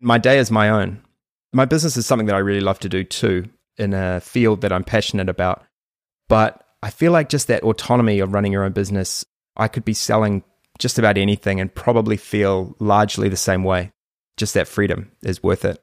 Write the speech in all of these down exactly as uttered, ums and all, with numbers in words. My day is my own. My business is something that I really love to do too, in a field that I'm passionate about. But I feel like just that autonomy of running your own business, I could be selling just about anything and probably feel largely the same way. Just that freedom is worth it.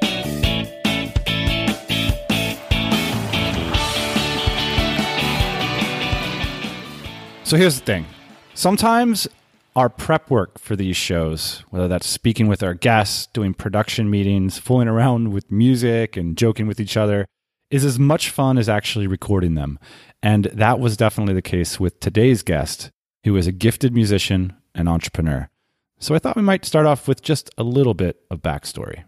So here's the thing. Sometimes our prep work for these shows, whether that's speaking with our guests, doing production meetings, fooling around with music and joking with each other, is as much fun as actually recording them. And that was definitely the case with today's guest, who is a gifted musician and entrepreneur. So I thought we might start off with just a little bit of backstory.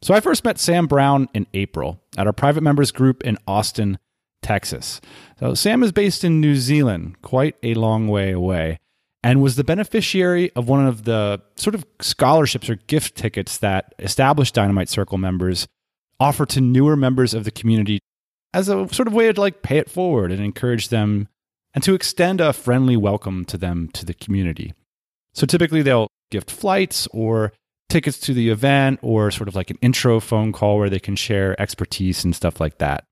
So I first met Sam Brown in April at our private members group in Austin, Texas. So Sam is based in New Zealand, quite a long way away, and was the beneficiary of one of the sort of scholarships or gift tickets that established Dynamite Circle members offer to newer members of the community as a sort of way to like pay it forward and encourage them and to extend a friendly welcome to them to the community. So typically they'll gift flights or tickets to the event or sort of like an intro phone call where they can share expertise and stuff like that.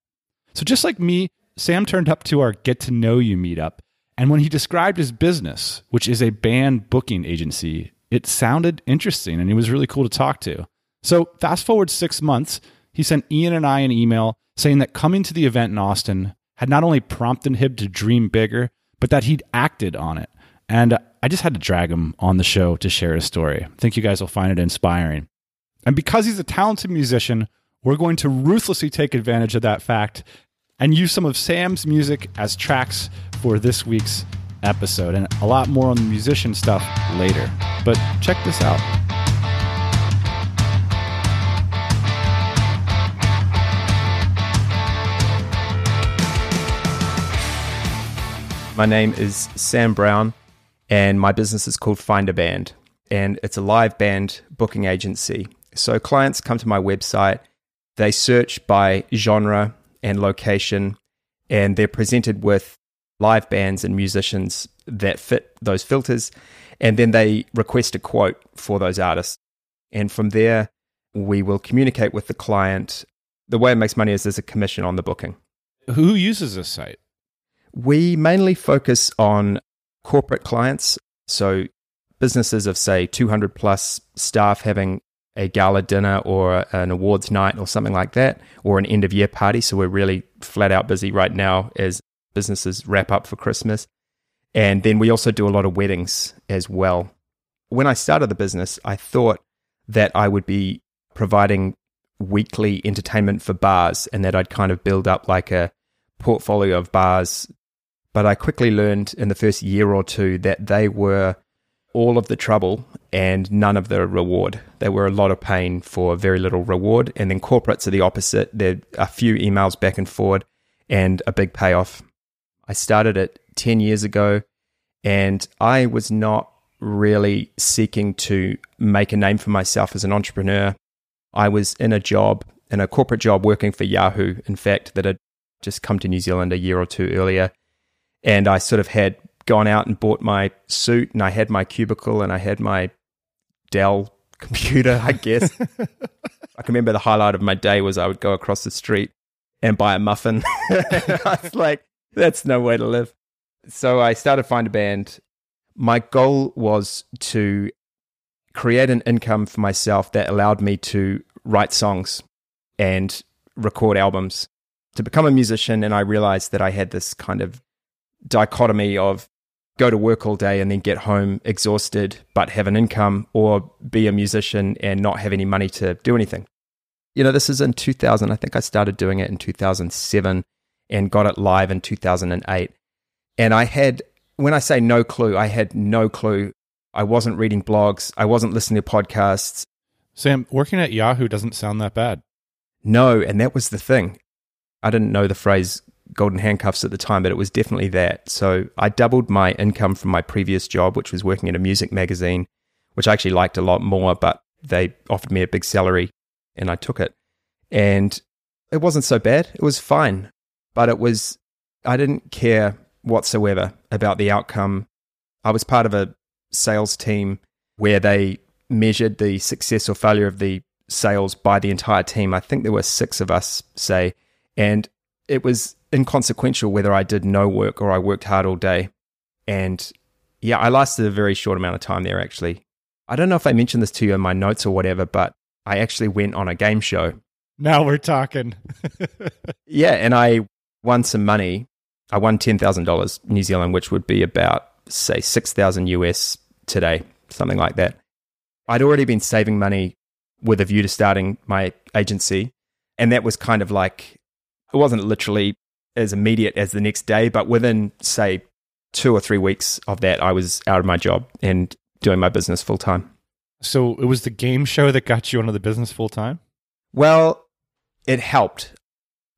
So just like me, Sam turned up to our Get to Know You meetup, and when he described his business, which is a band booking agency, it sounded interesting and he was really cool to talk to. So fast forward six months, he sent Ian and I an email saying that coming to the event in Austin had not only prompted him to dream bigger, but that he'd acted on it. And I just had to drag him on the show to share his story. I think you guys will find it inspiring. And because he's a talented musician, we're going to ruthlessly take advantage of that fact and use some of Sam's music as tracks for this week's episode, and a lot more on the musician stuff later. But check this out. My name is Sam Brown, and my business is called Find a Band, and it's a live band booking agency. So clients come to my website, they search by genre and location, and they're presented with live bands and musicians that fit those filters, and then they request a quote for those artists. And from there, we will communicate with the client. The way it makes money is there's a commission on the booking. Who uses this site? We mainly focus on corporate clients, so businesses of, say, two hundred plus staff having a gala dinner or an awards night or something like that, or an end-of-year party. So we're really flat out busy right now as businesses wrap up for Christmas. And then we also do a lot of weddings as well. When I started the business, I thought that I would be providing weekly entertainment for bars and that I'd kind of build up like a portfolio of bars. But I quickly learned in the first year or two that they were all of the trouble and none of the reward. There were a lot of pain for very little reward. And then corporates are the opposite. There are a few emails back and forward and a big payoff. I started it ten years ago, and I was not really seeking to make a name for myself as an entrepreneur. I was in a job, in a corporate job working for Yahoo, in fact, that had just come to New Zealand a year or two earlier. And I sort of had gone out and bought my suit, and I had my cubicle, and I had my Dell computer, I guess. I can remember the highlight of my day was I would go across the street and buy a muffin. I was like, that's no way to live. So I started Find a Band. My goal was to create an income for myself that allowed me to write songs and record albums, to become a musician. And I realized that I had this kind of dichotomy of go to work all day and then get home exhausted but have an income, or be a musician and not have any money to do anything. You know, this is in two thousand. I think I started doing it in two thousand seven and got it live in two thousand eight. And I had, when I say no clue, I had no clue. I wasn't reading blogs. I wasn't listening to podcasts. Sam, working at Yahoo doesn't sound that bad. No, and that was the thing. I didn't know the phrase golden handcuffs at the time, but it was definitely that. So I doubled my income from my previous job, which was working at a music magazine, which I actually liked a lot more, but they offered me a big salary and I took it. And it wasn't so bad. It was fine, but it was, I didn't care whatsoever about the outcome. I was part of a sales team where they measured the success or failure of the sales by the entire team. I think there were six of us, say, and it was inconsequential whether I did no work or I worked hard all day. And yeah, I lasted a very short amount of time there, actually. I don't know if I mentioned this to you in my notes or whatever, but I actually went on a game show. Now we're talking. Yeah, and I won some money. I won ten thousand dollars New Zealand, which would be about, say, six thousand U S today, something like that. I'd already been saving money with a view to starting my agency, and that was kind of like, it wasn't literally as immediate as the next day, but within, say, two or three weeks of that, I was out of my job and doing my business full time. So it was the game show that got you into the business full time? Well, it helped.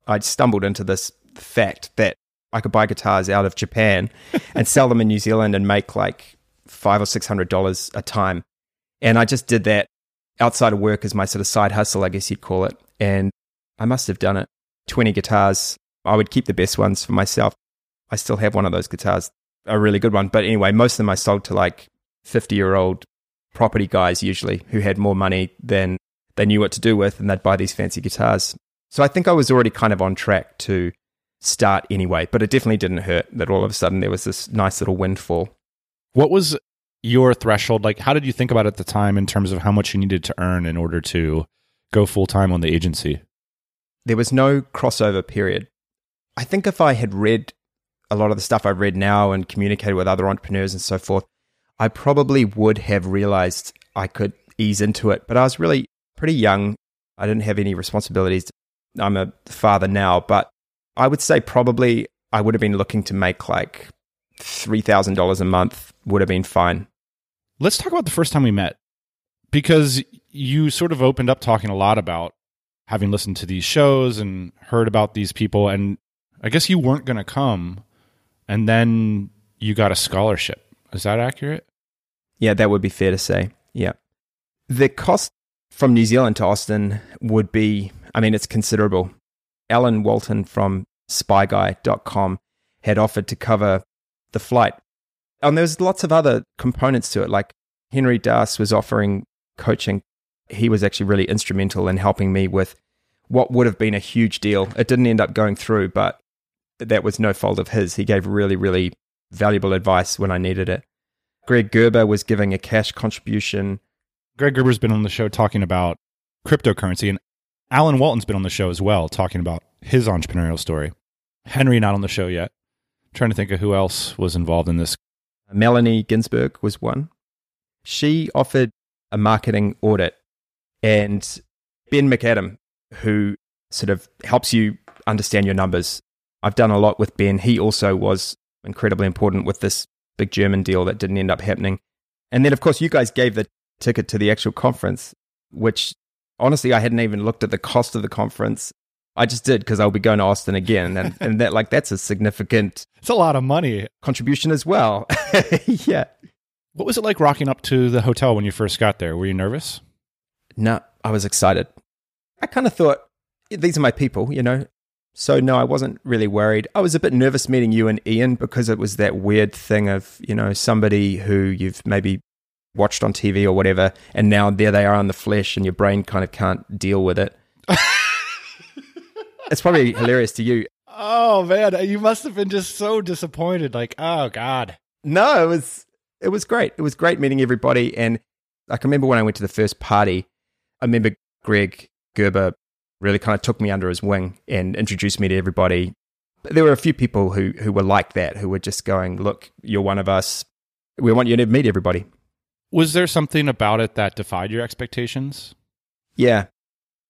I'd stumbled into this fact that I could buy guitars out of Japan and sell them in New Zealand and make like five or six hundred dollars a time. And I just did that outside of work as my sort of side hustle, I guess you'd call it. And I must have done it. twenty guitars. I would keep the best ones for myself. I still have one of those guitars, a really good one. But anyway, most of them I sold to like fifty-year-old property guys usually who had more money than they knew what to do with, and they'd buy these fancy guitars. So I think I was already kind of on track to start anyway, but it definitely didn't hurt that all of a sudden there was this nice little windfall. What was your threshold? Like, how did you think about it at the time in terms of how much you needed to earn in order to go full-time on the agency? There was no crossover period. I think if I had read a lot of the stuff I've read now and communicated with other entrepreneurs and so forth, I probably would have realized I could ease into it. But I was really pretty young. I didn't have any responsibilities. I'm a father now, but I would say probably I would have been looking to make like three thousand dollars a month would have been fine. Let's talk about the first time we met, because you sort of opened up talking a lot about having listened to these shows and heard about these people, and I guess you weren't going to come, and then you got a scholarship. Is that accurate? Yeah, that would be fair to say. Yeah. The cost from New Zealand to Austin would be, I mean, it's considerable. Alan Walton from spy guy dot com had offered to cover the flight. And there's lots of other components to it. Like Henry Das was offering coaching. He was actually really instrumental in helping me with what would have been a huge deal. It didn't end up going through, but that was no fault of his. He gave really, really valuable advice when I needed it. Greg Gerber was giving a cash contribution. Greg Gerber's been on the show talking about cryptocurrency, and Alan Walton's been on the show as well talking about his entrepreneurial story. Henry not on the show yet. I'm trying to think of who else was involved in this. Melanie Ginsburg was one. She offered a marketing audit, and Ben McAdam, who sort of helps you understand your numbers. I've done a lot with Ben. He also was incredibly important with this big German deal that didn't end up happening. And then, of course, you guys gave the ticket to the actual conference, which honestly, I hadn't even looked at the cost of the conference. I just did because I'll be going to Austin again. And, and that, like, that's a significant... It's a lot of money. ...contribution as well. Yeah. What was it like rocking up to the hotel when you first got there? Were you nervous? No, I was excited. I kind of thought, these are my people, you know? So no, I wasn't really worried. I was a bit nervous meeting you and Ian because it was that weird thing of, you know, somebody who you've maybe watched on T V or whatever, and now there they are in the flesh and your brain kind of can't deal with it. It's probably hilarious to you. Oh man, you must have been just so disappointed. Like, oh God. No, it was, it was great. It was great meeting everybody. And I can remember when I went to the first party, I remember Greg Gerber really kind of took me under his wing and introduced me to everybody. But there were a few people who who were like that, who were just going, look, you're one of us. We want you to meet everybody. Was there something about it that defied your expectations? Yeah.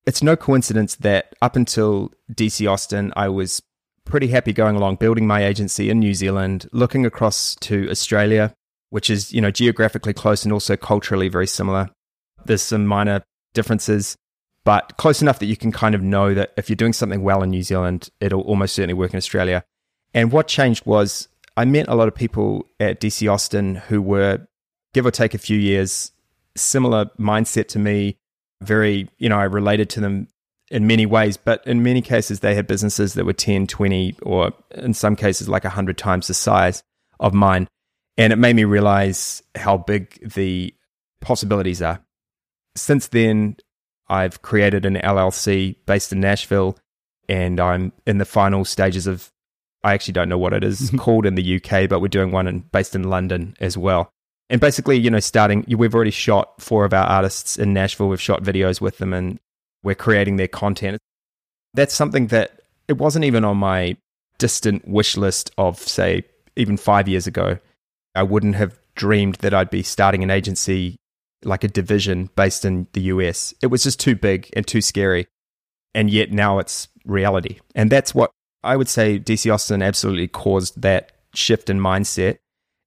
It's no coincidence that up until D C Austin, I was pretty happy going along, building my agency in New Zealand, looking across to Australia, which is, you know, geographically close and also culturally very similar. There's some minor differences. but close enough that you can kind of know that if you're doing something well in New Zealand, it'll almost certainly work in Australia. And what changed was I met a lot of people at D C Austin who were, give or take a few years, similar mindset to me, very, you know, I related to them in many ways, but in many cases, they had businesses that were ten, twenty, or in some cases, like one hundred times the size of mine. And it made me realize how big the possibilities are. Since then, I've created an L L C based in Nashville, and I'm in the final stages of, I actually don't know what it is called in the U K, but we're doing one in, based in London as well. And basically, you know, starting, we've already shot four of our artists in Nashville. We've shot videos with them and we're creating their content. That's something that it wasn't even on my distant wish list of, say, even five years ago. I wouldn't have dreamed that I'd be starting an agency like a division based in the U S. It was just too big and too scary. And yet now it's reality. And that's what I would say D C Austin absolutely caused, that shift in mindset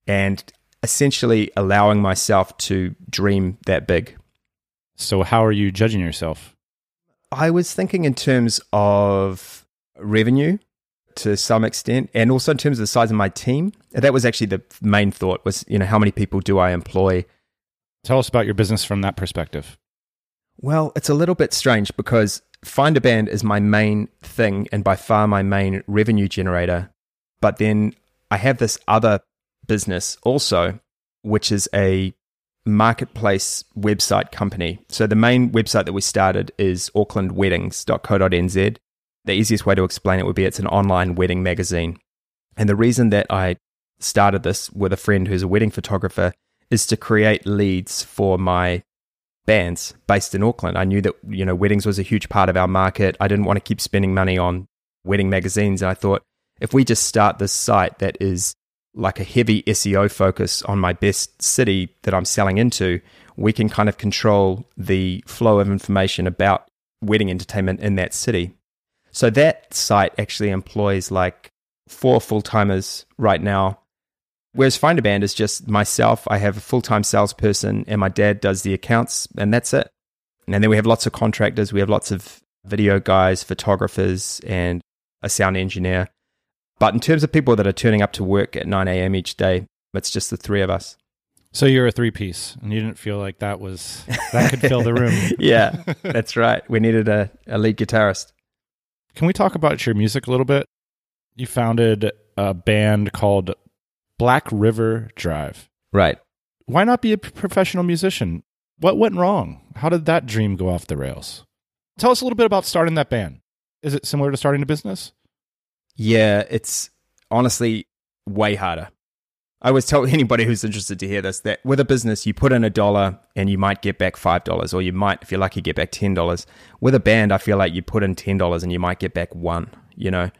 and essentially allowing myself to dream that big. So how are you judging yourself? I was thinking in terms of revenue to some extent, and also in terms of the size of my team. That was actually the main thought was, you know, how many people do I employ? Tell us about your business from that perspective. Well, it's a little bit strange because Find a Band is my main thing and by far my main revenue generator. But then I have this other business also, which is a marketplace website company. So the main website that we started is Auckland Weddings dot co dot n z. The easiest way to explain it would be it's an online wedding magazine. And the reason that I started this with a friend who's a wedding photographer is to create leads for my bands based in Auckland. I knew that, you know, weddings was a huge part of our market. I didn't want to keep spending money on wedding magazines. And I thought, if we just start this site that is like a heavy S E O focus on my best city that I'm selling into, we can kind of control the flow of information about wedding entertainment in that city. So that site actually employs like four full-timers right now, whereas Find a Band is just myself. I have a full-time salesperson and my dad does the accounts and that's it. And then we have lots of contractors. We have lots of video guys, photographers, and a sound engineer. But in terms of people that are turning up to work at nine a.m. each day, it's just the three of us. So you're a three-piece and you didn't feel like that was that could fill the room. Yeah, that's right. We needed a, a lead guitarist. Can we talk about your music a little bit? You founded a band called Black River Drive. Right. Why not be a professional musician? What went wrong? How did that dream go off the rails? Tell us a little bit about starting that band. Is it similar to starting a business? Yeah, it's honestly way harder. I always tell anybody who's interested to hear this that with a business, you put in a dollar and you might get back five dollars, or you might, if you're lucky, get back ten dollars. With a band, I feel like you put in ten dollars and you might get back one, you know.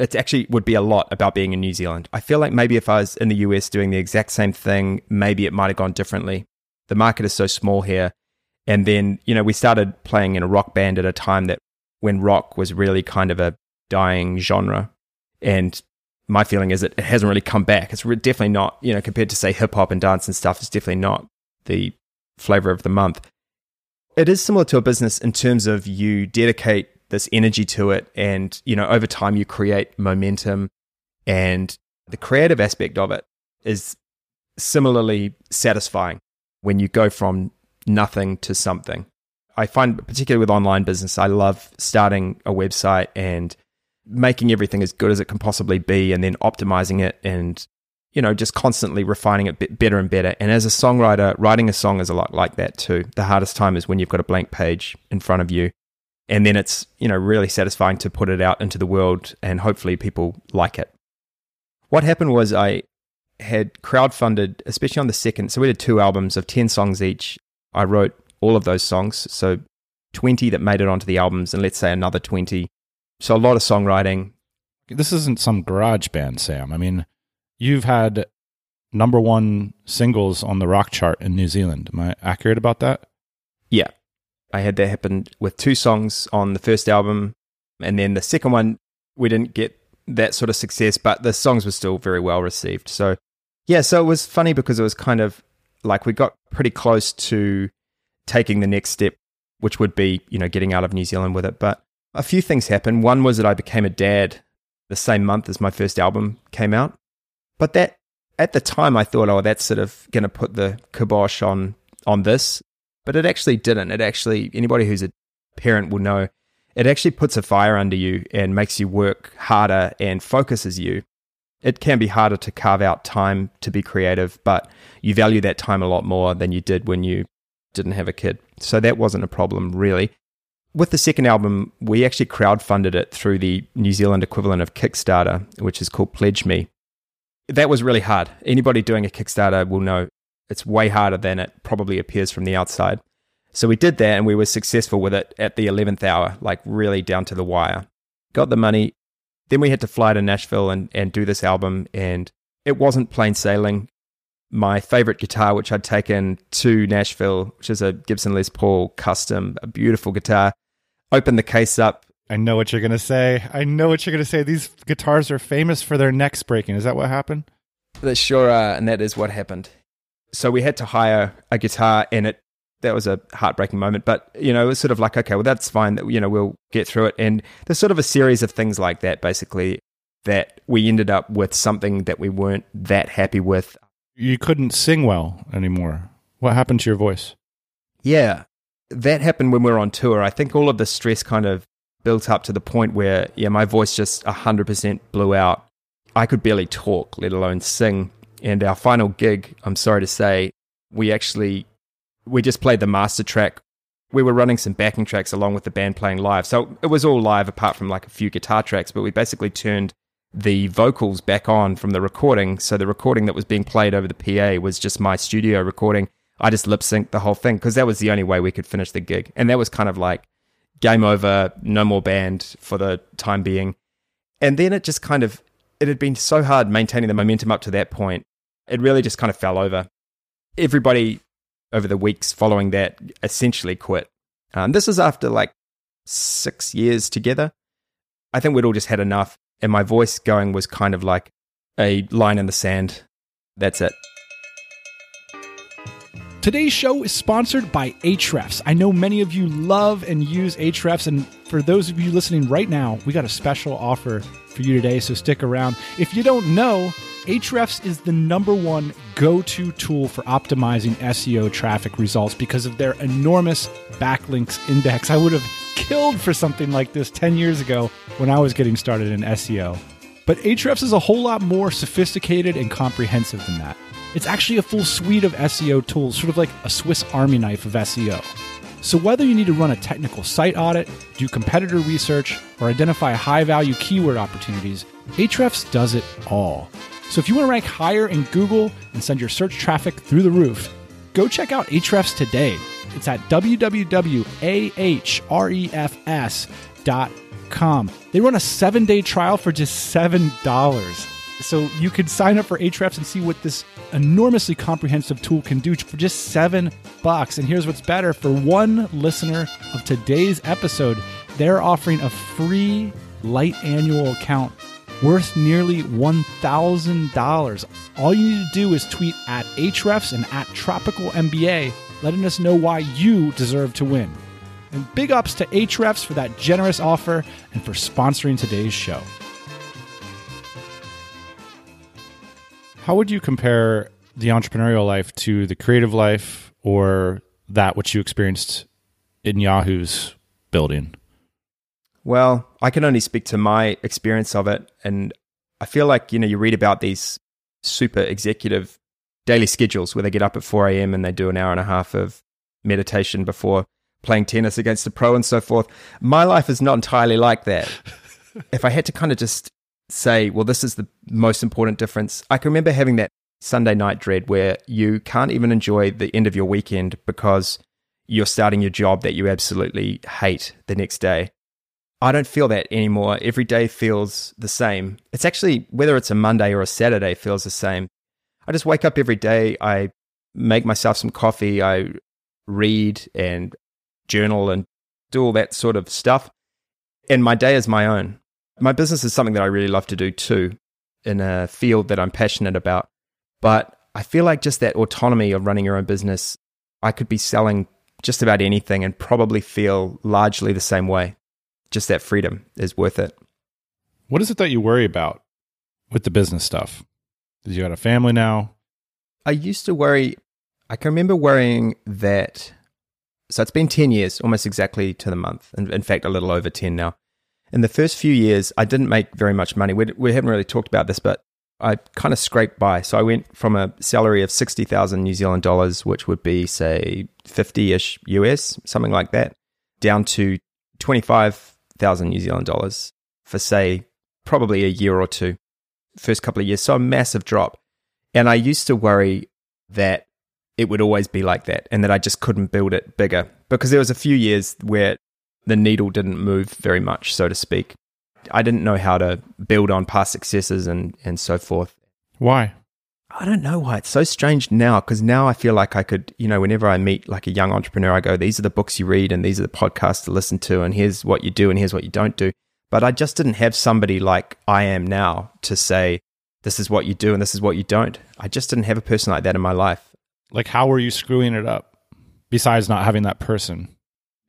It actually would be a lot about being in New Zealand. I feel like maybe if I was in the U S doing the exact same thing, maybe it might have gone differently. The market is so small here. And then, you know, we started playing in a rock band at a time that when rock was really kind of a dying genre. And my feeling is it hasn't really come back. It's definitely not, you know, compared to, say, hip-hop and dance and stuff, it's definitely not the flavor of the month. It is similar to a business in terms of you dedicate this energy to it and, you know, over time you create momentum, and the creative aspect of it is similarly satisfying when you go from nothing to something. I find, particularly with online business, I love starting a website and making everything as good as it can possibly be and then optimizing it and, you know, just constantly refining it better and better. And as a songwriter, writing a song is a lot like that too. The hardest time is when you've got a blank page in front of you, and then it's, you know, really satisfying to put it out into the world and hopefully people like it. What happened was I had crowdfunded, especially on the second, so we did two albums of ten songs each. I wrote all of those songs, so twenty that made it onto the albums and let's say another twenty. So a lot of songwriting. This isn't some garage band, Sam. I mean, you've had number one singles on the rock chart in New Zealand. Am I accurate about that? Yeah. I had that happen with two songs on the first album. And then the second one, we didn't get that sort of success, but the songs were still very well received. So yeah, so it was funny because it was kind of like we got pretty close to taking the next step which would be, you know, getting out of New Zealand with it. But a few things happened. One was that I became a dad the same month as my first album came out. But that, at the time, I thought, oh, that's sort of going to put the kibosh on on this. But it actually didn't. It actually, anybody who's a parent will know, it actually puts a fire under you and makes you work harder and focuses you. It can be harder to carve out time to be creative, but you value that time a lot more than you did when you didn't have a kid. So that wasn't a problem, really. With the second album, we actually crowdfunded it through the New Zealand equivalent of Kickstarter, which is called Pledge Me. That was really hard. Anybody doing a Kickstarter will know it's way harder than it probably appears from the outside. So we did that, and we were successful with it at the eleventh hour, like really down to the wire. Got the money. Then we had to fly to Nashville and, and do this album, and it wasn't plain sailing. My favorite guitar, which I'd taken to Nashville, which is a Gibson Les Paul custom, a beautiful guitar, opened the case up. I know what you're going to say. I know what you're going to say. These guitars are famous for their necks breaking. Is that what happened? They sure are, and that is what happened. So we had to hire a guitar, and it that was a heartbreaking moment. But, you know, it was sort of like, okay, well, that's fine. That you know, we'll get through it. And there's sort of a series of things like that, basically, that we ended up with something that we weren't that happy with. You couldn't sing well anymore. What happened to your voice? Yeah, that happened when we were on tour. I think all of the stress kind of built up to the point where, yeah, my voice just one hundred percent blew out. I could barely talk, let alone sing. And our final gig, I'm sorry to say, we actually, we just played the master track. We were running some backing tracks along with the band playing live. So it was all live apart from like a few guitar tracks, but we basically turned the vocals back on from the recording. So the recording that was being played over the P A was just my studio recording. I just lip synced the whole thing because that was the only way we could finish the gig. And that was kind of like game over, no more band for the time being. And then it just kind of, it had been so hard maintaining the momentum up to that point. It really just kind of fell over. Everybody over the weeks following that essentially quit. Um, this is after like six years together. I think we'd all just had enough. And my voice going was kind of like a line in the sand. That's it. Today's show is sponsored by ahrefs. I know many of you love and use ahrefs, and for those of you listening right now, we got a special offer for you today, so stick around. If you don't know, ahrefs is the number one go-to tool for optimizing S E O traffic results because of their enormous backlinks index. I would have killed for something like this ten years ago when I was getting started in S E O. But ahrefs is a whole lot more sophisticated and comprehensive than that. It's actually a full suite of S E O tools, sort of like a Swiss Army knife of S E O. So whether you need to run a technical site audit, do competitor research, or identify high-value keyword opportunities, ahrefs does it all. So if you want to rank higher in Google and send your search traffic through the roof, go check out ahrefs today. It's at w w w dot ahrefs dot com. They run a seven-day trial for just seven dollars. So you could sign up for ahrefs and see what this enormously comprehensive tool can do for just seven bucks. And here's what's better. For one listener of today's episode, they're offering a free light annual account worth nearly one thousand dollars. All you need to do is tweet at ahrefs and at Tropical M B A, letting us know why you deserve to win. And big ups to ahrefs for that generous offer and for sponsoring today's show. How would you compare the entrepreneurial life to the creative life or that which you experienced in Yahoo's building? Well, I can only speak to my experience of it. And I feel like, you know, you read about these super executive daily schedules where they get up at four a.m. and they do an hour and a half of meditation before playing tennis against a pro and so forth. My life is not entirely like that. If I had to kind of just say, well, this is the most important difference. I can remember having that Sunday night dread where you can't even enjoy the end of your weekend because you're starting your job that you absolutely hate the next day. I don't feel that anymore. Every day feels the same. It's actually, whether it's a Monday or a Saturday, feels the same. I just wake up every day. I make myself some coffee. I read and journal and do all that sort of stuff. And my day is my own. My business is something that I really love to do too, in a field that I'm passionate about. But I feel like just that autonomy of running your own business, I could be selling just about anything and probably feel largely the same way. Just that freedom is worth it. What is it that you worry about with the business stuff? Because you got a family now. I used to worry, I can remember worrying that, so it's been ten years, almost exactly to the month. In, in fact, a little over ten now. In the first few years, I didn't make very much money. We, we haven't really talked about this, but I kind of scraped by. So I went from a salary of sixty thousand New Zealand dollars, which would be, say, fifty-ish U S, something like that, down to twenty-five thousand New Zealand dollars for, say, probably a year or two, first couple of years. So a massive drop. And I used to worry that it would always be like that and that I just couldn't build it bigger, because there was a few years where the needle didn't move very much, so to speak. I didn't know how to build on past successes and, and so forth. Why? I don't know why. It's so strange now, because now I feel like I could, you know, whenever I meet like a young entrepreneur, I go, these are the books you read and these are the podcasts to listen to and here's what you do and here's what you don't do. But I just didn't have somebody like I am now to say, this is what you do and this is what you don't. I just didn't have a person like that in my life. Like, how were you screwing it up besides not having that person?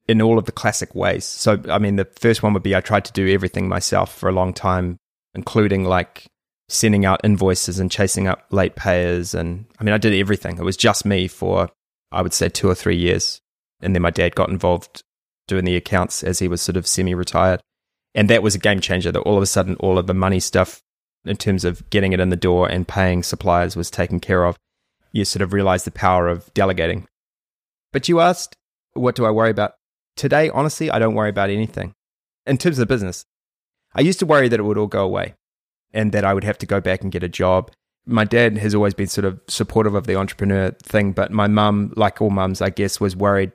In all of the classic ways. So, I mean, the first one would be I tried to do everything myself for a long time, including like sending out invoices and chasing up late payers. And I mean, I did everything. It was just me for, I would say, two or three years. And then my dad got involved doing the accounts as he was sort of semi-retired. And that was a game changer, that all of a sudden, all of the money stuff in terms of getting it in the door and paying suppliers was taken care of. You sort of realize the power of delegating. But you asked, what do I worry about? Today, honestly, I don't worry about anything. In terms of the business, I used to worry that it would all go away and that I would have to go back and get a job. My dad has always been sort of supportive of the entrepreneur thing, but my mum, like all mums, I guess, was worried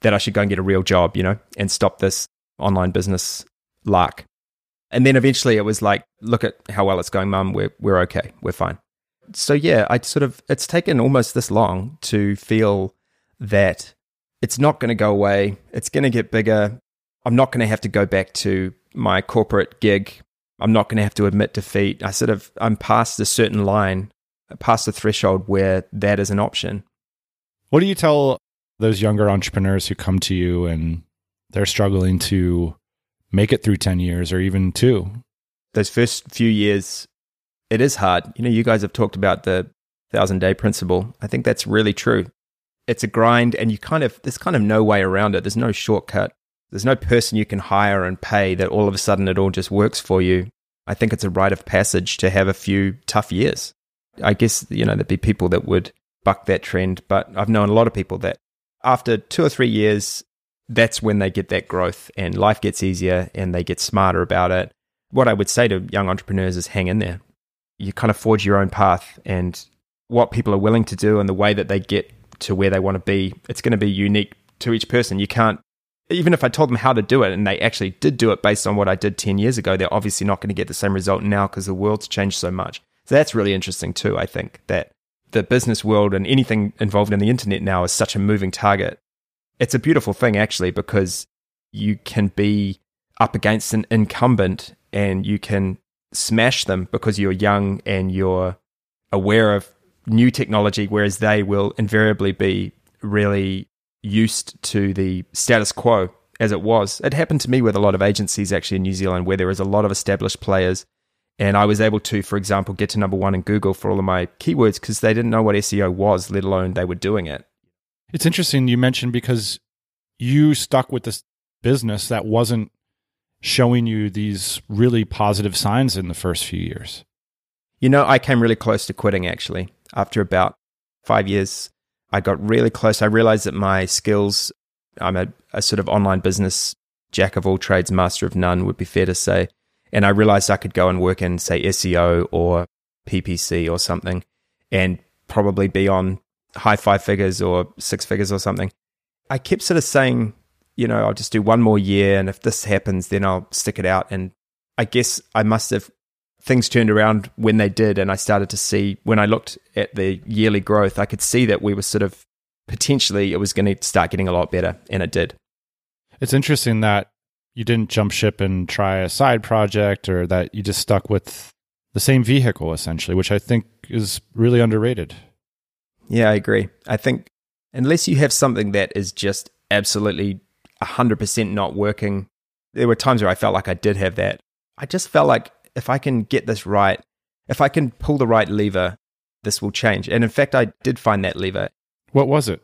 that I should go and get a real job, you know, and stop this online business lark. And then eventually it was like, look at how well it's going, Mum, we're, we're okay, we're fine. So yeah, I sort of, it's taken almost this long to feel that it's not going to go away. It's going to get bigger. I'm not going to have to go back to my corporate gig. I'm not going to have to admit defeat. I sort of, I'm past a certain line, past the threshold where that is an option. What do you tell those younger entrepreneurs who come to you and they're struggling to make it through ten years or even two? Those first few years, it is hard. You know, you guys have talked about the thousand day principle. I think that's really true. It's a grind, and you kind of, there's kind of no way around it. There's no shortcut. There's no person you can hire and pay that all of a sudden it all just works for you. I think it's a rite of passage to have a few tough years. I guess, you know, there'd be people that would buck that trend, but I've known a lot of people that after two or three years, that's when they get that growth and life gets easier and they get smarter about it. What I would say to young entrepreneurs is hang in there. You kind of forge your own path, and what people are willing to do and the way that they get to where they want to be, it's going to be unique to each person. You can't, even if I told them how to do it and they actually did do it based on what I did ten years ago, they're obviously not going to get the same result now because the world's changed so much. So that's really interesting too, I think, that the business world and anything involved in the internet now is such a moving target. It's a beautiful thing actually, because you can be up against an incumbent and you can smash them because you're young and you're aware of new technology, whereas they will invariably be really used to the status quo as it was. It happened to me with a lot of agencies actually in New Zealand, where there is a lot of established players. And I was able to, for example, get to number one in Google for all of my keywords because they didn't know what S E O was, let alone they were doing it. It's interesting you mentioned, because you stuck with this business that wasn't showing you these really positive signs in the first few years. You know, I came really close to quitting actually. After about five years, I got really close. I realized that my skills, I'm a, a sort of online business jack of all trades, master of none would be fair to say. And I realized I could go and work in, say, S E O or P P C or something and probably be on high five figures or six figures or something. I kept sort of saying, you know, I'll just do one more year, and if this happens, then I'll stick it out. And I guess I must have, things turned around when they did, and I started to see, when I looked at the yearly growth, I could see that we were sort of, potentially it was going to start getting a lot better, and it did. It's interesting that you didn't jump ship and try a side project, or that you just stuck with the same vehicle essentially, which I think is really underrated. Yeah, I agree. I think unless you have something that is just absolutely one hundred percent not working. There were times where I felt like I did have that. I just felt like if I can get this right, if I can pull the right lever, this will change. And in fact, I did find that lever. What was it?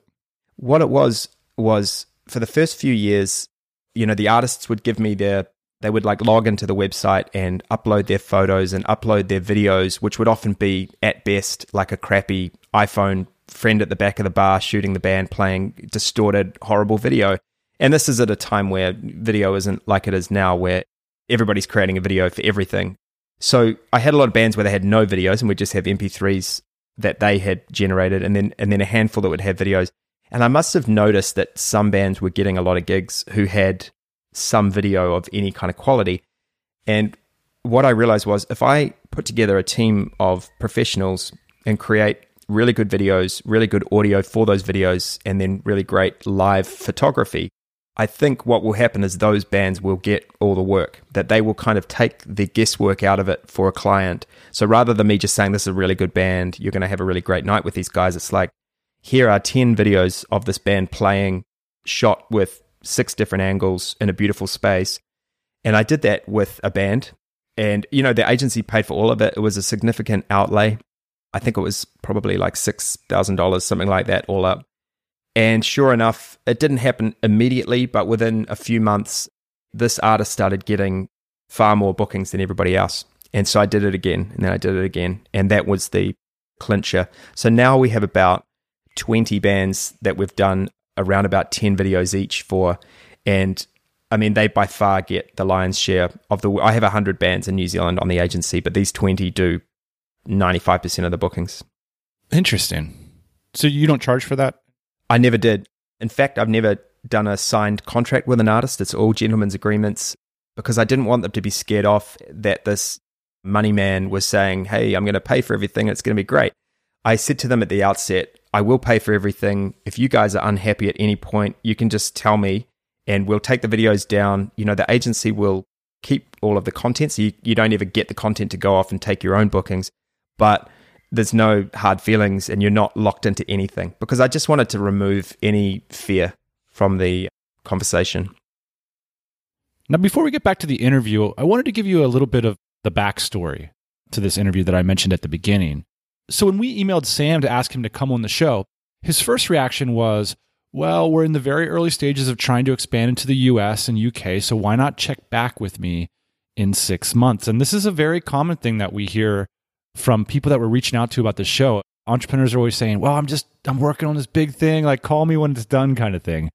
What it was, was for the first few years, you know, the artists would give me their, they would like log into the website and upload their photos and upload their videos, which would often be at best like a crappy iPhone friend at the back of the bar shooting the band playing distorted, horrible video. And this is at a time where video isn't like it is now, where everybody's creating a video for everything. So I had a lot of bands where they had no videos and we just have M P threes that they had generated, and then and then a handful that would have videos. And I must have noticed that some bands were getting a lot of gigs who had some video of any kind of quality. And what I realized was if I put together a team of professionals and create really good videos, really good audio for those videos, and then really great live photography, I think what will happen is those bands will get all the work, that they will kind of take the guesswork out of it for a client. So rather than me just saying, this is a really good band, you're going to have a really great night with these guys, it's like, here are ten videos of this band playing, shot with six different angles in a beautiful space. And I did that with a band. And, you know, the agency paid for all of it. It was a significant outlay. I think it was probably like six thousand dollars, something like that, all up. And sure enough, it didn't happen immediately, but within a few months, this artist started getting far more bookings than everybody else. And so I did it again, and then I did it again, and that was the clincher. So now we have about twenty bands that we've done around about ten videos each for, and I mean, they by far get the lion's share of the... I have one hundred bands in New Zealand on the agency, but these twenty do ninety-five percent of the bookings. Interesting. So you don't charge for that? I never did. In fact, I've never done a signed contract with an artist. It's all gentlemen's agreements, because I didn't want them to be scared off that this money man was saying, hey, I'm going to pay for everything, it's going to be great. I said to them at the outset, I will pay for everything. If you guys are unhappy at any point, you can just tell me and we'll take the videos down. You know, the agency will keep all of the content, so you, you don't ever get the content to go off and take your own bookings. But there's no hard feelings and you're not locked into anything, because I just wanted to remove any fear from the conversation. Now, before we get back to the interview, I wanted to give you a little bit of the backstory to this interview that I mentioned at the beginning. So when we emailed Sam to ask him to come on the show, his first reaction was, well, we're in the very early stages of trying to expand into the U S and U K, so why not check back with me in six months? And this is a very common thing that we hear from people that we're reaching out to about the show. Entrepreneurs are always saying, well, I'm just, I'm working on this big thing, like call me when it's done kind of thing.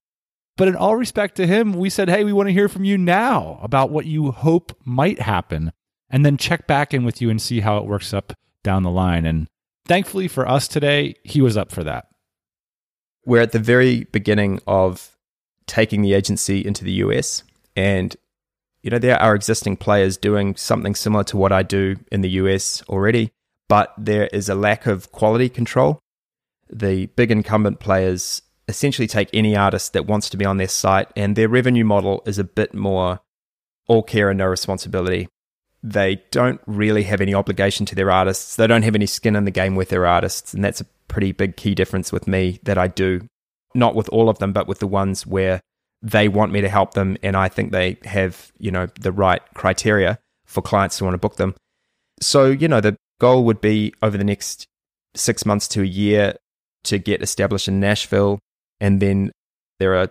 But in all respect to him, we said, hey, we want to hear from you now about what you hope might happen, and then check back in with you and see how it works up down the line. And thankfully for us today, he was up for that. We're at the very beginning of taking the agency into the U S, and you know, there are existing players doing something similar to what I do in the U S already, but there is a lack of quality control. The big incumbent players essentially take any artist that wants to be on their site, and their revenue model is a bit more all care and no responsibility. They don't really have any obligation to their artists. They don't have any skin in the game with their artists, and that's a pretty big key difference with me that I do. Not with all of them, but with the ones where they want me to help them, and I think they have, you know, the right criteria for clients who want to book them. So, you know, the goal would be over the next six months to a year to get established in Nashville. And then there are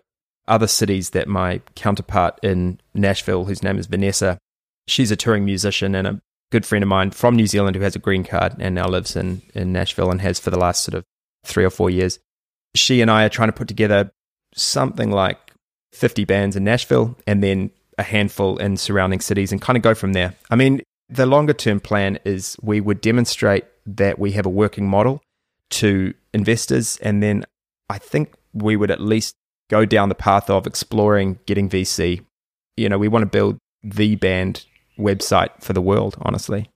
other cities that my counterpart in Nashville, whose name is Vanessa, she's a touring musician and a good friend of mine from New Zealand who has a green card and now lives in, in Nashville and has for the last sort of three or four years. She and I are trying to put together something like fifty bands in Nashville and then a handful in surrounding cities and kind of go from there. I mean, the longer term plan is we would demonstrate that we have a working model to investors, and then I think we would at least go down the path of exploring getting V C. You know, we want to build the band website for the world, honestly.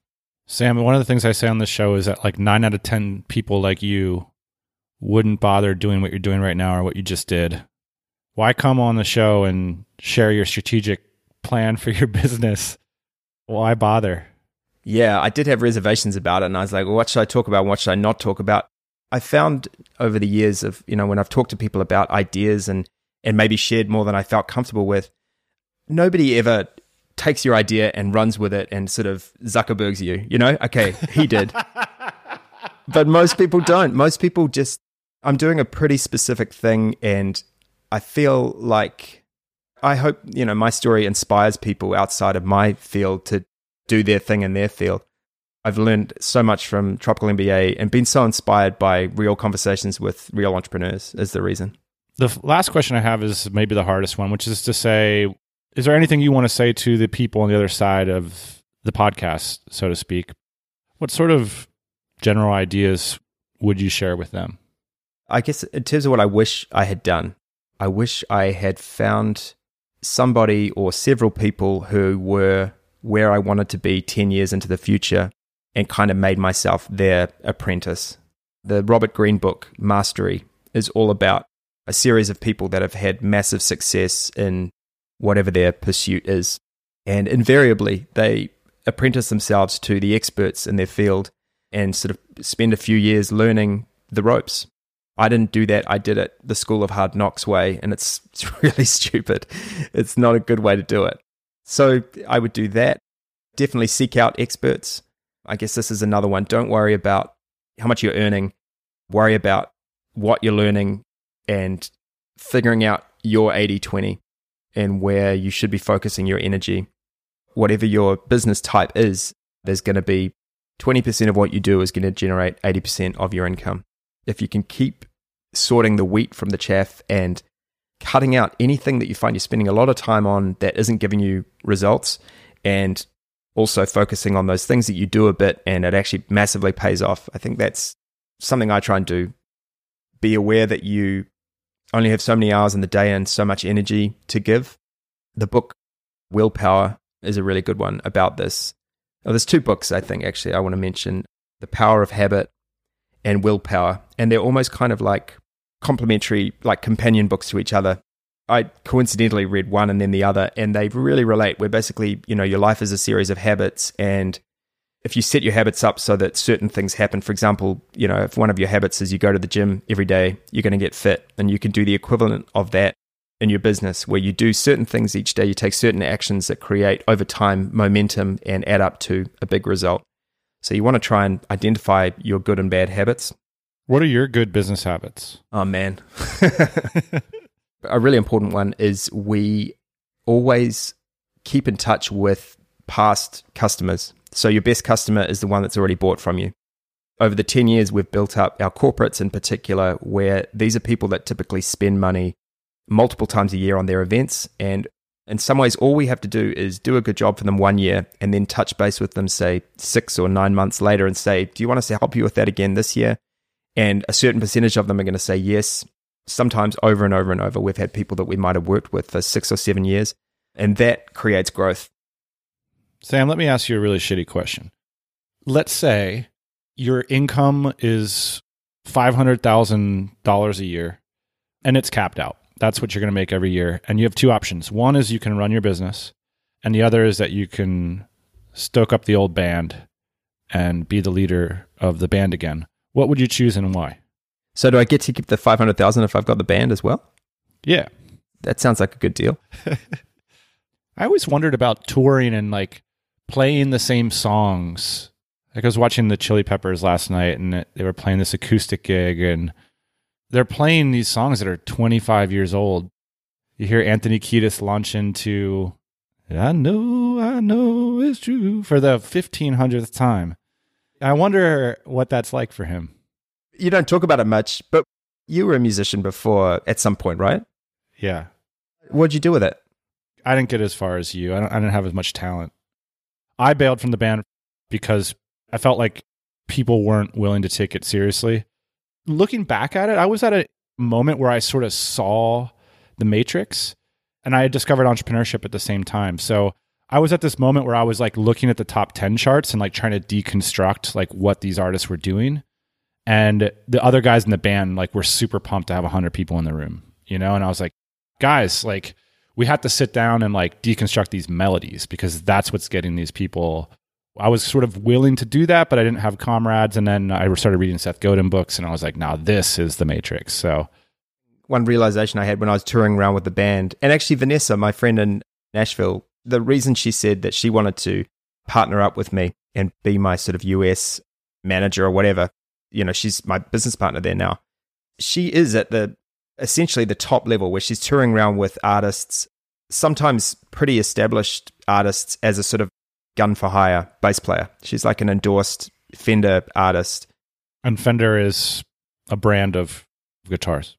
Sam, one of the things I say on this show is that like nine out of ten people like you wouldn't bother doing what you're doing right now or what you just did. Why come on the show and share your strategic plan for your business? Why bother? Yeah, I did have reservations about it, and I was like, well, what should I talk about? What should I not talk about? I found over the years of, you know, when I've talked to people about ideas and, and maybe shared more than I felt comfortable with, nobody ever takes your idea and runs with it and sort of Zuckerbergs you, you know? Okay, he did. But most people don't. Most people just, I'm doing a pretty specific thing, and I feel like, I hope, you know, my story inspires people outside of my field to do their thing in their field. I've learned so much from Tropical M B A and been so inspired by real conversations with real entrepreneurs is the reason. The last question I have is maybe the hardest one, which is to say, is there anything you want to say to the people on the other side of the podcast, so to speak? What sort of general ideas would you share with them? I guess in terms of what I wish I had done, I wish I had found somebody or several people who were where I wanted to be ten years into the future and kind of made myself their apprentice. The Robert Greene book, Mastery, is all about a series of people that have had massive success in whatever their pursuit is. And invariably, they apprentice themselves to the experts in their field and sort of spend a few years learning the ropes. I didn't do that. I did it the School of Hard Knocks way, and it's, it's really stupid. It's not a good way to do it. So I would do that. Definitely seek out experts. I guess this is another one. Don't worry about how much you're earning. Worry about what you're learning and figuring out your eighty twenty and where you should be focusing your energy. Whatever your business type is, there's going to be twenty percent of what you do is going to generate eighty percent of your income. If you can keep sorting the wheat from the chaff and cutting out anything that you find you're spending a lot of time on that isn't giving you results, and also focusing on those things that you do a bit and it actually massively pays off. I think that's something I try and do. Be aware that you only have so many hours in the day and so much energy to give. The book Willpower is a really good one about this. Oh, there's two books, I think, actually, I want to mention. The Power of Habit and Willpower, and they're almost kind of like complementary, like companion books to each other. I coincidentally read one and then the other, and they really relate, where basically, you know, your life is a series of habits, and if you set your habits up so that certain things happen, for example, you know, if one of your habits is you go to the gym every day, you're going to get fit, and you can do the equivalent of that in your business, where you do certain things each day, you take certain actions that create over time momentum and add up to a big result. So you want to try and identify your good and bad habits. What are your good business habits? Oh, man. A really important one is we always keep in touch with past customers. So your best customer is the one that's already bought from you. Over the ten years, we've built up our corporates in particular, where these are people that typically spend money multiple times a year on their events. And in some ways, all we have to do is do a good job for them one year and then touch base with them, say, six or nine months later and say, do you want us to help you with that again this year? And a certain percentage of them are going to say yes, sometimes over and over and over. We've had people that we might have worked with for six or seven years, and that creates growth. Sam, let me ask you a really shitty question. Let's say your income is five hundred thousand dollars a year and it's capped out. That's what you're going to make every year. And you have two options. One is you can run your business, and the other is that you can stoke up the old band and be the leader of the band again. What would you choose and why? So do I get to keep the five hundred thousand dollars if I've got the band as well? Yeah. That sounds like a good deal. I always wondered about touring and like playing the same songs. Like I was watching the Chili Peppers last night, and they were playing this acoustic gig, and they're playing these songs that are twenty-five years old. You hear Anthony Kiedis launch into, I know, I know it's true, for the fifteen hundredth time. I wonder what that's like for him. You don't talk about it much, but you were a musician before at some point, right? Yeah. What'd you do with it? I didn't get as far as you. I, don't, I didn't have as much talent. I bailed from the band because I felt like people weren't willing to take it seriously. Looking back at it, I was at a moment where I sort of saw the matrix, and I had discovered entrepreneurship at the same time. So I was at this moment where I was like looking at the top ten charts and like trying to deconstruct like what these artists were doing. And the other guys in the band like were super pumped to have one hundred people in the room, you know? And I was like, guys, like we have to sit down and like deconstruct these melodies, because that's what's getting these people I was sort of willing to do that, but I didn't have comrades. And then I started reading Seth Godin books, and I was like, "Now nah, this is the Matrix." So, one realization I had when I was touring around with the band, and actually Vanessa, my friend in Nashville, the reason she said that she wanted to partner up with me and be my sort of U S manager or whatever, you know, she's my business partner there now. She is at the essentially the top level where she's touring around with artists, sometimes pretty established artists, as a sort of gun for hire bass player. She's like an endorsed Fender artist. And Fender is a brand of guitars.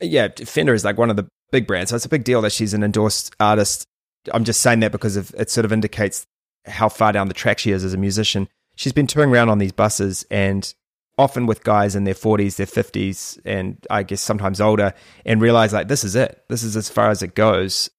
Yeah, Fender is like one of the big brands. So it's a big deal that she's an endorsed artist. I'm just saying that because of, it sort of indicates how far down the track she is as a musician. She's been touring around on these buses, and often with guys in their forties, their fifties, and I guess sometimes older, and realize like, this is it. This is as far as it goes.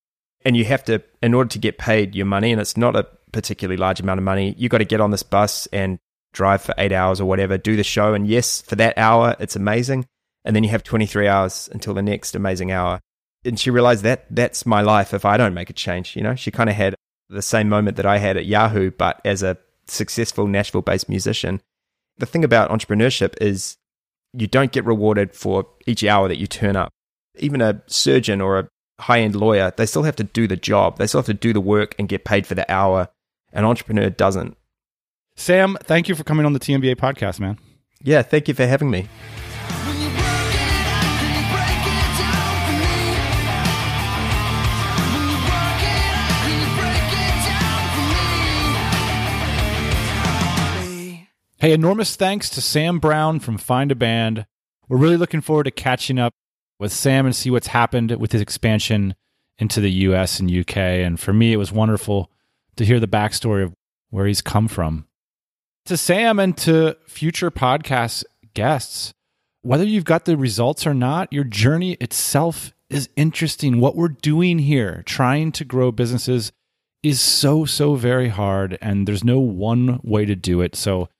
And you have to, in order to get paid your money, and it's not a particularly large amount of money, you got to get on this bus and drive for eight hours or whatever, do the show. And yes, for that hour, it's amazing. And then you have twenty-three hours until the next amazing hour. And she realized that that's my life if I don't make a change. You know, she kind of had the same moment that I had at Yahoo, but as a successful Nashville-based musician. The thing about entrepreneurship is you don't get rewarded for each hour that you turn up. Even a surgeon or a high-end lawyer, they still have to do the job. They still have to do the work and get paid for the hour. An entrepreneur doesn't. Sam, thank you for coming on the T M B A podcast, man. Yeah, thank you for having me. Hey, enormous thanks to Sam Brown from Find a Band. We're really looking forward to catching up with Sam and see what's happened with his expansion into the U S and U K. And for me, it was wonderful to hear the backstory of where he's come from. To Sam and to future podcast guests, whether you've got the results or not, your journey itself is interesting. What we're doing here, trying to grow businesses, is so, so very hard, and there's no one way to do it. So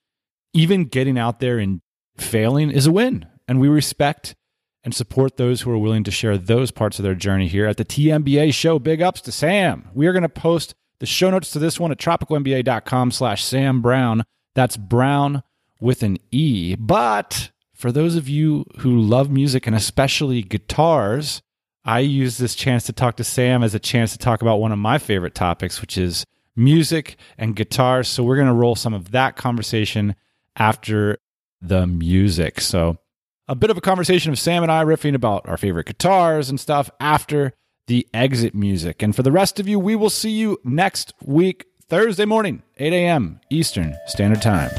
even getting out there and failing is a win, and we respect and support those who are willing to share those parts of their journey here at the T M B A show. Big ups to Sam. We are going to post the show notes to this one at tropicalmba.com slash Sam Brown. That's Brown with an E. But for those of you who love music and especially guitars, I use this chance to talk to Sam as a chance to talk about one of my favorite topics, which is music and guitars. So we're going to roll some of that conversation after the music. So a bit of a conversation of Sam and I riffing about our favorite guitars and stuff after the exit music. And for the rest of you, we will see you next week, Thursday morning, eight a.m. Eastern Standard Time.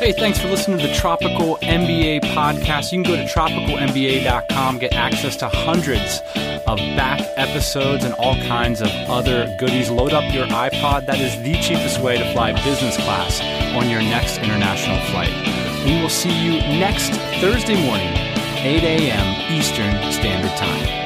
Hey, thanks for listening to the Tropical M B A podcast. You can go to tropical m b a dot com, get access to hundreds of back episodes and all kinds of other goodies. Load up your iPod. That is the cheapest way to fly business class on your next international flight. We will see you next Thursday morning, eight a.m. Eastern Standard Time.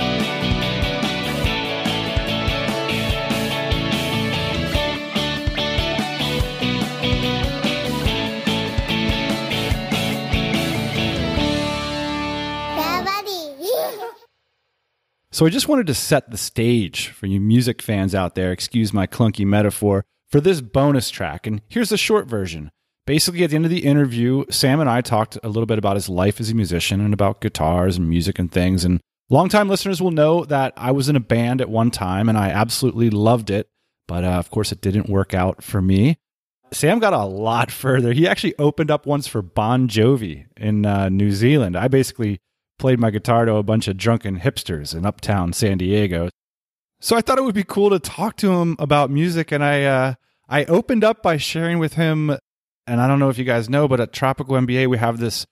So I just wanted to set the stage for you music fans out there, excuse my clunky metaphor, for this bonus track. And here's the short version. Basically, at the end of the interview, Sam and I talked a little bit about his life as a musician and about guitars and music and things. And longtime listeners will know that I was in a band at one time, and I absolutely loved it. But uh, of course, it didn't work out for me. Sam got a lot further. He actually opened up once for Bon Jovi in uh, New Zealand. I basically played my guitar to a bunch of drunken hipsters in uptown San Diego. So I thought it would be cool to talk to him about music, and I uh, I opened up by sharing with him, and I don't know if you guys know, but at Tropical M B A, we have this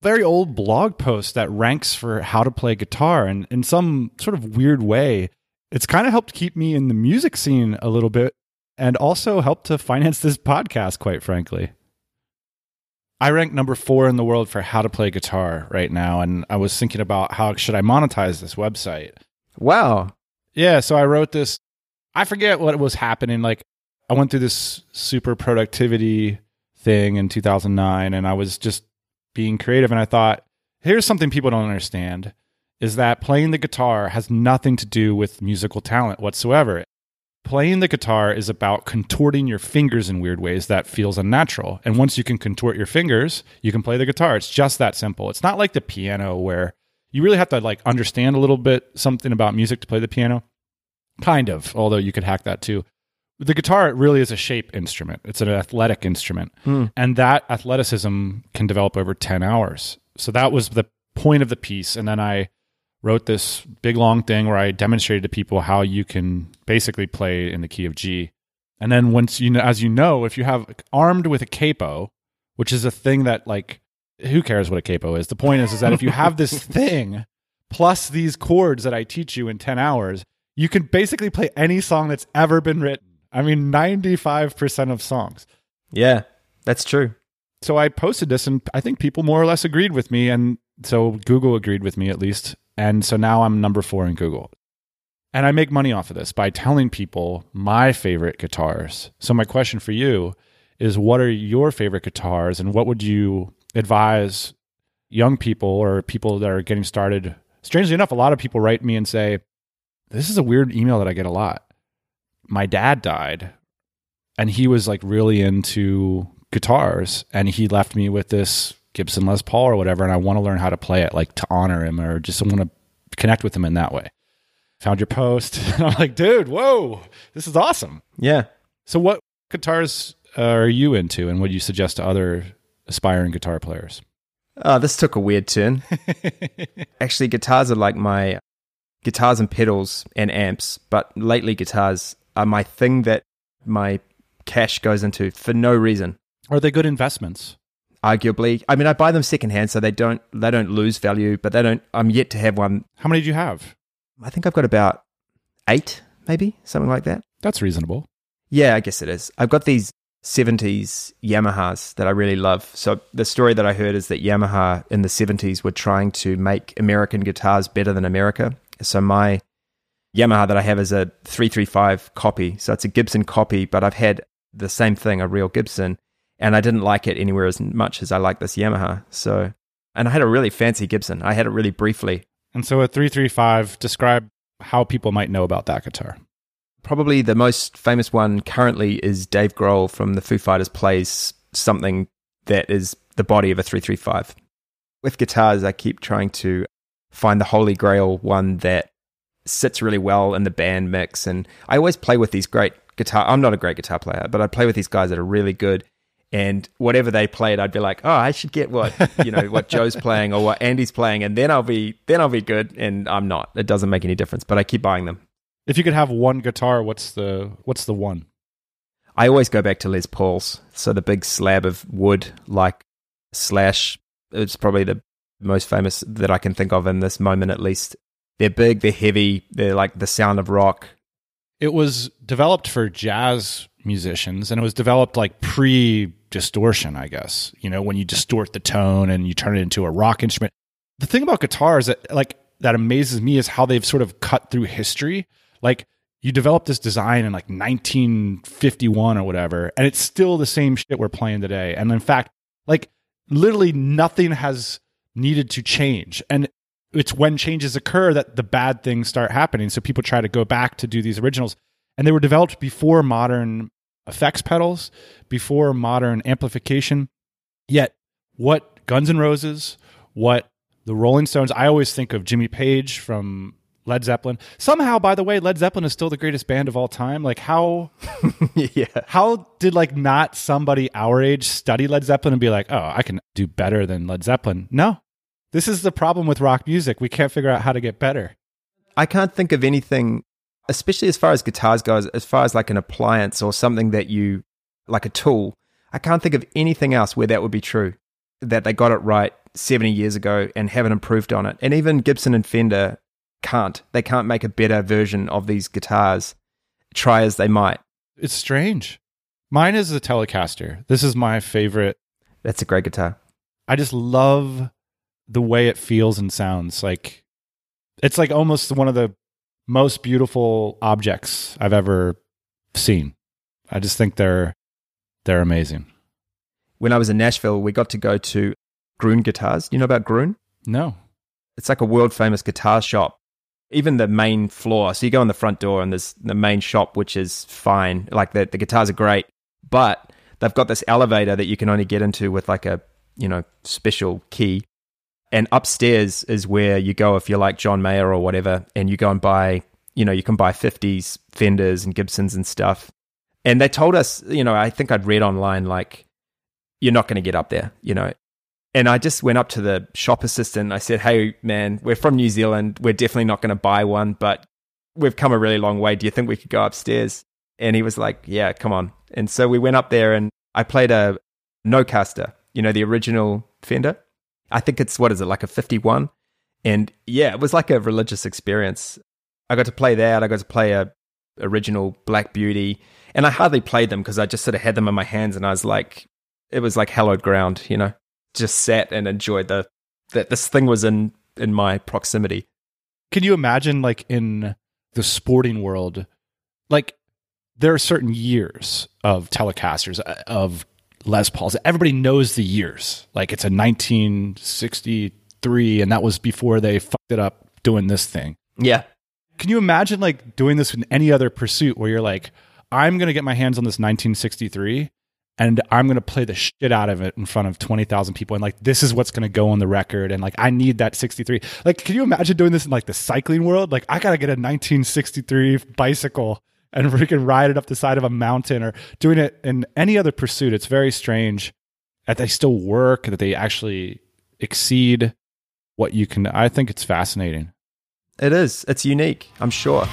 very old blog post that ranks for how to play guitar, and in some sort of weird way, it's kind of helped keep me in the music scene a little bit, and also helped to finance this podcast, quite frankly. I rank number four in the world for how to play guitar right now, and I was thinking about how should I monetize this website. Wow. Yeah, so I wrote this. I forget what was happening. Like, I went through this super productivity thing in two thousand nine, and I was just being creative, and I thought, here's something people don't understand, is that playing the guitar has nothing to do with musical talent whatsoever. Playing the guitar is about contorting your fingers in weird ways that feels unnatural. And once you can contort your fingers, you can play the guitar. It's just that simple. It's not like the piano where you really have to like understand a little bit something about music to play the piano. Kind of, although you could hack that too. The guitar, it really is a shape instrument. It's an athletic instrument. Mm. And that athleticism can develop over ten hours. So that was the point of the piece. And then I wrote this big, long thing where I demonstrated to people how you can basically play in the key of G. And then once you know, as you know, if you have armed with a capo, which is a thing that like, who cares what a capo is? The point is, is that if you have this thing plus these chords that I teach you in ten hours, you can basically play any song that's ever been written. I mean, ninety-five percent of songs. Yeah, that's true. So I posted this and I think people more or less agreed with me. And so Google agreed with me at least. And so now I'm number four in Google. And I make money off of this by telling people my favorite guitars. So my question for you is, what are your favorite guitars and what would you advise young people or people that are getting started? Strangely enough, a lot of people write me and say, this is a weird email that I get a lot. My dad died and he was like really into guitars and he left me with this Gibson Les Paul or whatever, and I want to learn how to play it, like to honor him or just want to connect with him in that way. Found your post. And I'm like, dude, whoa, this is awesome. Yeah. So what guitars uh, are you into and what do you suggest to other aspiring guitar players? Oh, this took a weird turn. Actually, guitars are like my guitars and pedals and amps, but lately guitars are my thing that my cash goes into for no reason. Are they good investments? Arguably. I mean, I buy them secondhand, so they don't they don't lose value, but they don't. I'm yet to have one. How many do you have? I think I've got about eight, maybe, something like that. That's reasonable. Yeah, I guess it is. I've got these seventies Yamahas that I really love. So the story that I heard is that Yamaha in the seventies were trying to make American guitars better than America. So my Yamaha that I have is a three thirty-five copy. So it's a Gibson copy, but I've had the same thing, a real Gibson, and I didn't like it anywhere as much as I like this Yamaha. So, and I had a really fancy Gibson. I had it really briefly. And so a three thirty-five, describe how people might know about that guitar. Probably the most famous one currently is Dave Grohl from the Foo Fighters plays something that is the body of a three thirty-five. With guitars, I keep trying to find the holy grail one that sits really well in the band mix. And I always play with these great guitar. I'm not a great guitar player, but I play with these guys that are really good. And whatever they played, I'd be like, oh, I should get what, you know, what Joe's playing or what Andy's playing. And then I'll be, then I'll be good. And I'm not, it doesn't make any difference, but I keep buying them. If you could have one guitar, what's the, what's the one? I always go back to Les Paul's. So the big slab of wood, like Slash, it's probably the most famous that I can think of in this moment, at least. They're big, they're heavy, they're like the sound of rock. It was developed for jazz musicians, and it was developed like pre-distortion, I guess. You know, when you distort the tone and you turn it into a rock instrument. The thing about guitars that like that amazes me is how they've sort of cut through history. Like, you develop this design in like nineteen fifty-one or whatever, and it's still the same shit we're playing today. And in fact, like literally nothing has needed to change. And it's when changes occur that the bad things start happening. So people try to go back to do these originals. And they were developed before modern effects pedals, before modern amplification. Yet what Guns N' Roses, what the Rolling Stones, I always think of Jimmy Page from Led Zeppelin. Somehow, by the way, Led Zeppelin is still the greatest band of all time. Like how, yeah. How did like not somebody our age study Led Zeppelin and be like, oh, I can do better than Led Zeppelin? No, this is the problem with rock music. We can't figure out how to get better. I can't think of anything, especially as far as guitars go, as far as like an appliance or something that you, like a tool, I can't think of anything else where that would be true, that they got it right seventy years ago and haven't improved on it. And even Gibson and Fender can't. They can't make a better version of these guitars, try as they might. It's strange. Mine is the Telecaster. This is my favorite. That's a great guitar. I just love the way it feels and sounds. Like, it's like almost one of the most beautiful objects I've ever seen. I just think they're they're amazing. When I was in Nashville, we got to go to Groen Guitars. You know about Groen? No. It's like a world famous guitar shop even the main floor. So you go in the front door and there's the main shop, which is fine. Like the, the guitars are great, but they've got this elevator that you can only get into with like a, you know, special key. And upstairs is where you go if you're like John Mayer or whatever, and you go and buy, you know, you can buy fifties Fenders and Gibsons and stuff. And they told us, you know, I think I'd read online, like, you're not going to get up there, you know. And I just went up to the shop assistant. I said, hey, man, we're from New Zealand. We're definitely not going to buy one, but we've come a really long way. Do you think we could go upstairs? And he was like, yeah, come on. And so we went up there and I played a Nocaster, you know, the original Fender. I think it's, what is it, like a fifty-one? And yeah, it was like a religious experience. I got to play that. I got to play a original Black Beauty. And I hardly played them because I just sort of had them in my hands and I was like, it was like hallowed ground, you know, just sat and enjoyed the that this thing was in, in my proximity. Can you imagine like in the sporting world, like there are certain years of Telecasters, of Les Pauls. Everybody knows the years. Like it's a nineteen sixty-three and that was before they fucked it up doing this thing. Yeah. Can you imagine like doing this in any other pursuit where you're like, I'm going to get my hands on this nineteen sixty-three and I'm going to play the shit out of it in front of twenty thousand people. And like, this is what's going to go on the record. And like, I need that sixty-three. Like, can you imagine doing this in like the cycling world? Like, I got to get a nineteen sixty-three bicycle and we can ride it up the side of a mountain, or doing it in any other pursuit. It's very strange that they still work, that they actually exceed what you can. I think it's fascinating. It is. It's unique, I'm sure.